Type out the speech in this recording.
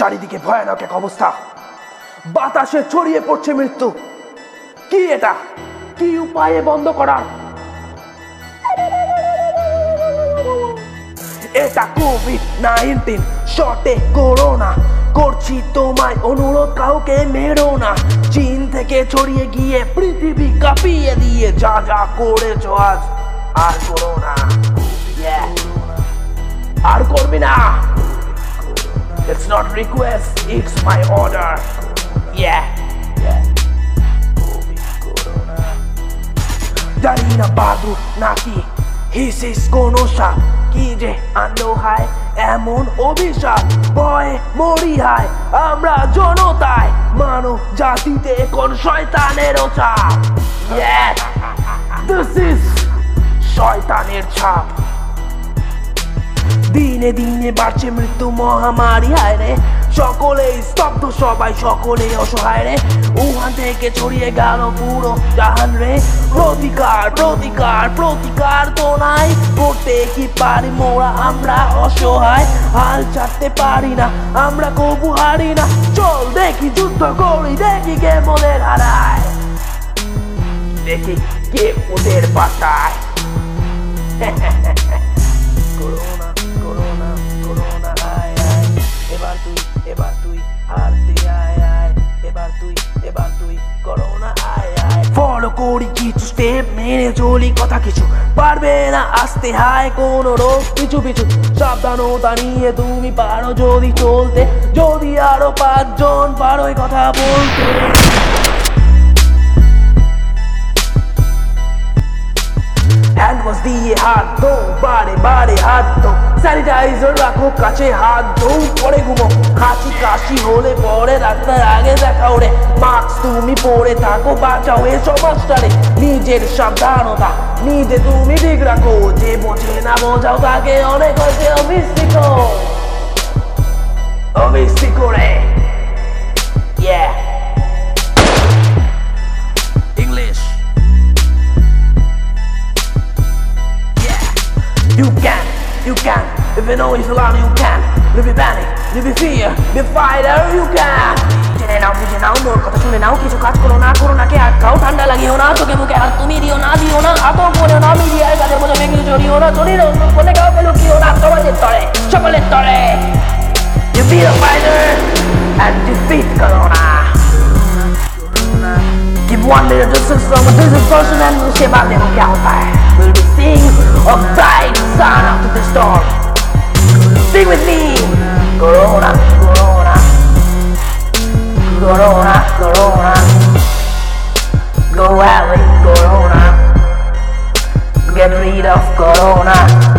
চারিদিকে ভয়ানক এক অবস্থা, বাতাসে ছড়িয়ে পড়ছে মৃত্যু। কি এটা? কি উপায়ে বন্ধ করার? এটা কোভিড-19, শর্টে করোনা। করছি তোমায় অনুরোধ, কাউকে মেরো না। চীন থেকে ছড়িয়ে গিয়ে পৃথিবী কাঁপিয়ে দিয়ে যা যা করেছ আজ আর করো না, আর করবি না। It's not request, it's my order. Yeah. জানি না বাদু নাকি হিসিস কোনো সাপ, কি যে আনলো হায় এমন অভিশাপ। ভয়ে মরি হায় আমরা জনতায়, মানব জাতিতে কোন শয়তানেরও চাপ। This is শয়তানের ছাপ। দিনে দিনে বাড়ছে মৃত্যু মহামারী, হায় রে সকলেই স্তব্ধ, সবাই সকলেই অসহায় রে। উহান থেকে ছড়িয়ে গেল পুরো জাহান রে। প্রতিকার প্রতিকার প্রতিকার তো নাই, করতে কি পারি মোরা আমরা অসহায়। হাল ছাড়তে পারি না আমরা, কবু হারি না। চল দেখি যুদ্ধ করি, দেখি কে মোদের হারায়, দেখি কে ওদের বাঁচায়। করি কিছু স্টেপ মেনে চলি, কথা কিছু পারবে না আসতে হায় কোন রোগ পিছু পিছু। সাবধানতা নিয়ে তুমি পারো যদি চলতে, যদি আরো পাঁচজন পারো এই কথা বলতে। হ্যান্ডওয়াশ দিয়ে হাত ধো, বারে বারে হাত ধো। স্যানিটাইজার রাখো কাছে, হাত ধো পরে ঘুমো। কাশি কাশি হলে পরে রাস্তার আগে দেখাও রে। মাস্ক তুমি পরে থাকো, বাঁচাও এ সমাজটারে। নিজের সাবধানতা নিজে তুমি ঠিক রাখো, যে বোঝে না বোঝাও তাকে অনেক হয়েছে অমিষ্টিক অমিষ্টিক রে। You can, if you know it's allowed, you can. Live in panic, live in fear, be fighter, you can. Jene nao, more kotha shune nao, kichu kaaj koro na ke atkao, thanda lagiyo na, choke mukhe hath tumi diyo na, atom koreo na, media er kaje boje mekli choriyo na, chori na, bole kaoke lukiyo na, tomader tore, chokoler tore. You be a fighter and defeat corona. Give 1 minute to six of this discussion and we'll see about them kya hota hai. We'll be seeing a bright sun after the storm. Sing with me. Corona, Corona, Corona, Corona. Go away, Corona. Get rid of Corona.